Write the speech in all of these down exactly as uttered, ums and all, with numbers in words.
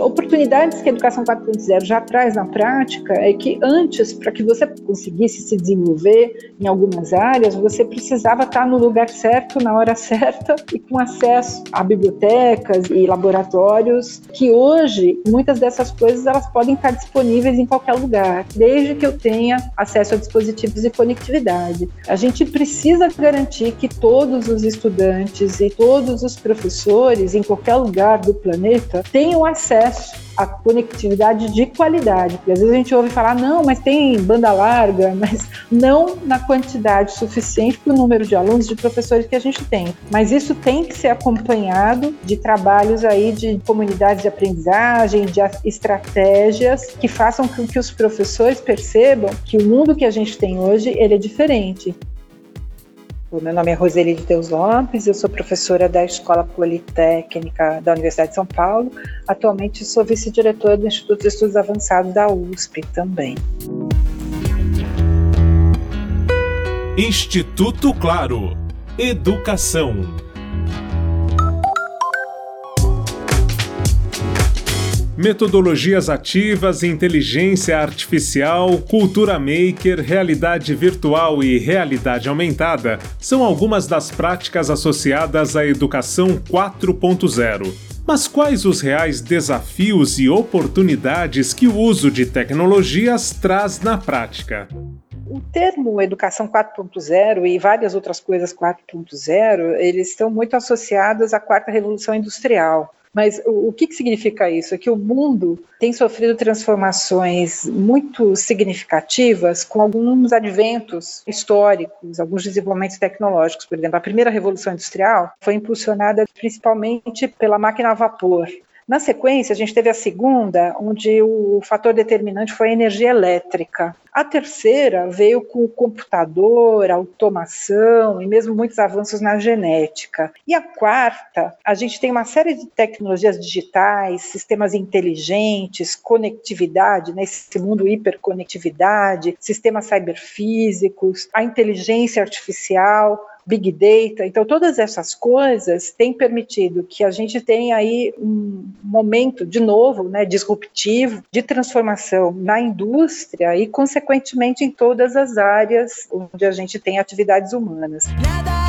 oportunidades que a Educação quatro ponto zero já traz na prática é que antes, para que você conseguisse se desenvolver em algumas áreas, você precisava estar no lugar certo, na hora certa e com acesso a bibliotecas e laboratórios, que hoje muitas dessas coisas elas podem estar disponíveis em qualquer lugar, desde que eu tenha acesso a dispositivos e conectividade. A gente precisa garantir que todos os estudantes e todos os professores em qualquer lugar do planeta tenham acesso à conectividade de qualidade, porque às vezes a gente ouve falar, não, mas tem banda larga, mas não na quantidade suficiente para o número de alunos, de professores que a gente tem. Mas isso tem que ser acompanhado de trabalhos aí de comunidades de aprendizagem, de estratégias que façam com que os professores percebam que o mundo que a gente tem hoje, ele é diferente. O meu nome é Roseli de Deus Lopes, eu sou professora da Escola Politécnica da Universidade de São Paulo. Atualmente sou vice-diretora do Instituto de Estudos Avançados da U S P também. Instituto Claro, Educação. Metodologias ativas, inteligência artificial, cultura maker, realidade virtual e realidade aumentada são algumas das práticas associadas à Educação quatro ponto zero. Mas quais os reais desafios e oportunidades que o uso de tecnologias traz na prática? O termo Educação quatro ponto zero e várias outras coisas quatro ponto zero, eles estão muito associados à Quarta Revolução Industrial. Mas o que significa isso? É que o mundo tem sofrido transformações muito significativas com alguns adventos históricos, alguns desenvolvimentos tecnológicos. Por exemplo, a primeira Revolução Industrial foi impulsionada principalmente pela máquina a vapor. Na sequência, a gente teve a segunda, onde o fator determinante foi a energia elétrica. A terceira veio com o computador, automação e mesmo muitos avanços na genética. E a quarta, a gente tem uma série de tecnologias digitais, sistemas inteligentes, conectividade, né, esse mundo hiperconectividade, sistemas cyberfísicos, a inteligência artificial, Big Data. Então, todas essas coisas têm permitido que a gente tenha aí um momento, de novo, né, disruptivo, de transformação na indústria e, consequentemente, em todas as áreas onde a gente tem atividades humanas. Nada.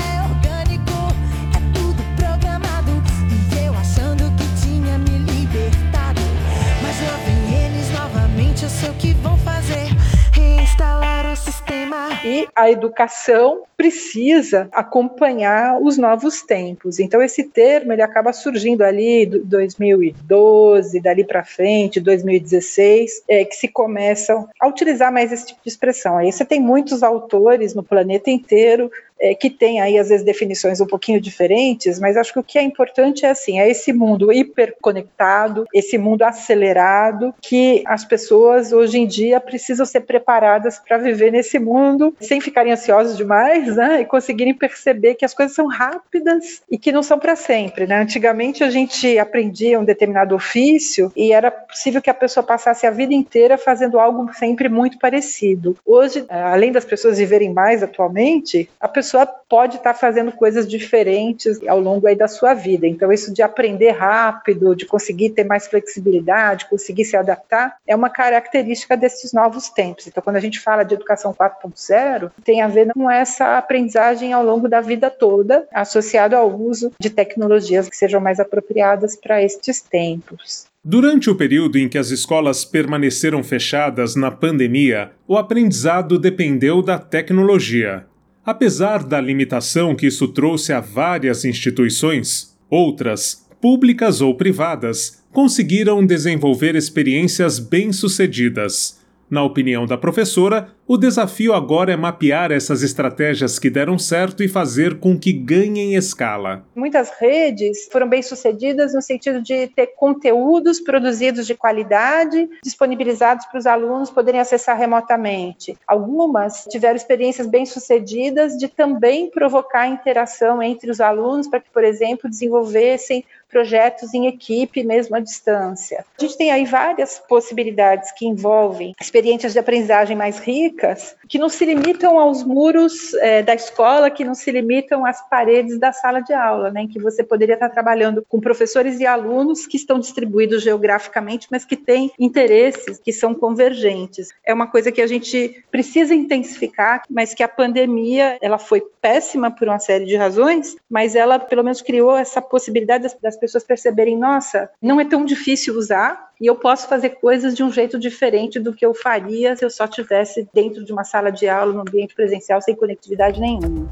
E a educação precisa acompanhar os novos tempos. Então, esse termo ele acaba surgindo ali em dois mil e doze, dali para frente, dois mil e dezesseis, é, que se começam a utilizar mais esse tipo de expressão. Aí você tem muitos autores no planeta inteiro é, que têm aí, às vezes, definições um pouquinho diferentes, mas acho que o que é importante é assim, é esse mundo hiperconectado, esse mundo acelerado, que as pessoas hoje em dia precisam ser preparadas para viver nesse mundo sem ficarem ansiosos demais, né, e conseguirem perceber que as coisas são rápidas e que não são para sempre, né? Antigamente a gente aprendia um determinado ofício e era possível que a pessoa passasse a vida inteira fazendo algo sempre muito parecido. Hoje, além das pessoas viverem mais atualmente, a pessoa pode estar fazendo coisas diferentes ao longo aí da sua vida. Então isso de aprender rápido, de conseguir ter mais flexibilidade, conseguir se adaptar, é uma característica desses novos tempos. Então quando a gente fala de Educação quatro ponto zero, tem a ver com essa aprendizagem ao longo da vida toda, associado ao uso de tecnologias que sejam mais apropriadas para estes tempos. Durante o período em que as escolas permaneceram fechadas na pandemia, o aprendizado dependeu da tecnologia. Apesar da limitação que isso trouxe a várias instituições, outras, públicas ou privadas, conseguiram desenvolver experiências bem-sucedidas. Na opinião da professora, o desafio agora é mapear essas estratégias que deram certo e fazer com que ganhem escala. Muitas redes foram bem-sucedidas no sentido de ter conteúdos produzidos de qualidade, disponibilizados para os alunos poderem acessar remotamente. Algumas tiveram experiências bem-sucedidas de também provocar interação entre os alunos para que, por exemplo, desenvolvessem projetos em equipe, mesmo à distância. A gente tem aí várias possibilidades que envolvem experiências de aprendizagem mais ricas, ricas, que não se limitam aos muros é, da escola, que não se limitam às paredes da sala de aula, né, em que você poderia estar trabalhando com professores e alunos que estão distribuídos geograficamente, mas que têm interesses que são convergentes. É uma coisa que a gente precisa intensificar, mas que a pandemia, ela foi péssima por uma série de razões, mas ela pelo menos criou essa possibilidade das, das pessoas perceberem, nossa, não é tão difícil usar, e eu posso fazer coisas de um jeito diferente do que eu faria se eu só estivesse dentro de uma sala de aula, num ambiente presencial, sem conectividade nenhuma.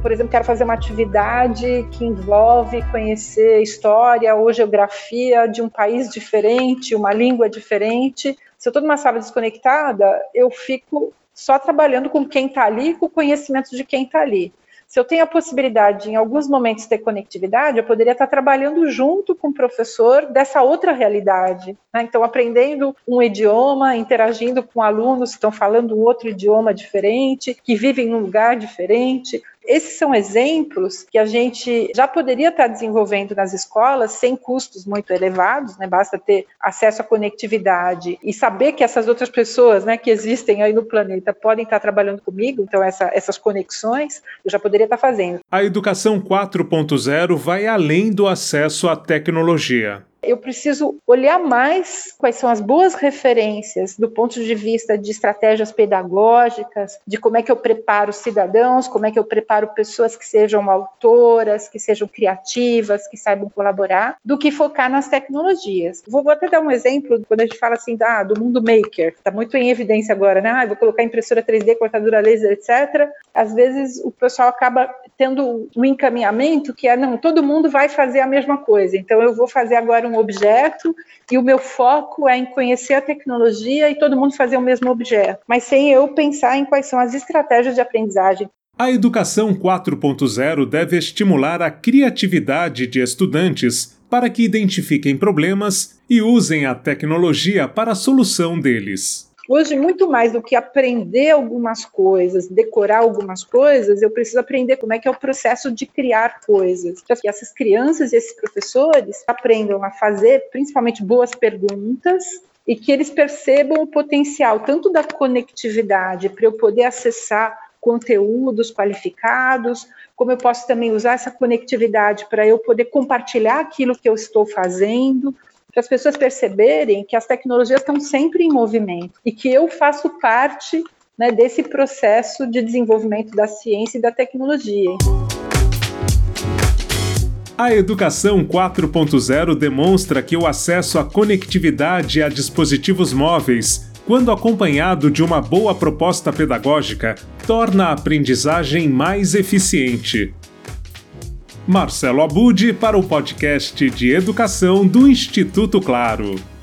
Por exemplo, quero fazer uma atividade que envolve conhecer história ou geografia de um país diferente, uma língua diferente. Se eu estou numa sala desconectada, eu fico só trabalhando com quem está ali, com o conhecimento de quem está ali. Se eu tenho a possibilidade de, em alguns momentos, ter conectividade, eu poderia estar trabalhando junto com o professor dessa outra realidade, né? Então, aprendendo um idioma, interagindo com alunos que estão falando um outro idioma diferente, que vivem num lugar diferente. Esses são exemplos que a gente já poderia estar desenvolvendo nas escolas sem custos muito elevados, né? Basta ter acesso à conectividade e saber que essas outras pessoas, né, que existem aí no planeta podem estar trabalhando comigo, então essa, essas conexões eu já poderia estar fazendo. A Educação quatro ponto zero vai além do acesso à tecnologia. Eu preciso olhar mais quais são as boas referências do ponto de vista de estratégias pedagógicas, de como é que eu preparo cidadãos, como é que eu preparo pessoas que sejam autoras, que sejam criativas, que saibam colaborar, do que focar nas tecnologias. Vou até dar um exemplo, quando a gente fala assim, ah, do mundo maker, está muito em evidência agora, né? Ah, vou colocar impressora três D, cortadora laser, etcétera. Às vezes o pessoal acaba tendo um encaminhamento que é, não, todo mundo vai fazer a mesma coisa, então eu vou fazer agora um objeto e o meu foco é em conhecer a tecnologia e todo mundo fazer o mesmo objeto, mas sem eu pensar em quais são as estratégias de aprendizagem. A Educação quatro ponto zero deve estimular a criatividade de estudantes para que identifiquem problemas e usem a tecnologia para a solução deles. Hoje, muito mais do que aprender algumas coisas, decorar algumas coisas, eu preciso aprender como é que é o processo de criar coisas. Para que essas crianças e esses professores aprendam a fazer, principalmente, boas perguntas, e que eles percebam o potencial tanto da conectividade para eu poder acessar conteúdos qualificados, como eu posso também usar essa conectividade para eu poder compartilhar aquilo que eu estou fazendo, para as pessoas perceberem que as tecnologias estão sempre em movimento e que eu faço parte, né, desse processo de desenvolvimento da ciência e da tecnologia. A Educação quatro ponto zero demonstra que o acesso à conectividade e a dispositivos móveis, quando acompanhado de uma boa proposta pedagógica, torna a aprendizagem mais eficiente. Marcelo Abudi para o podcast de Educação do Instituto Claro.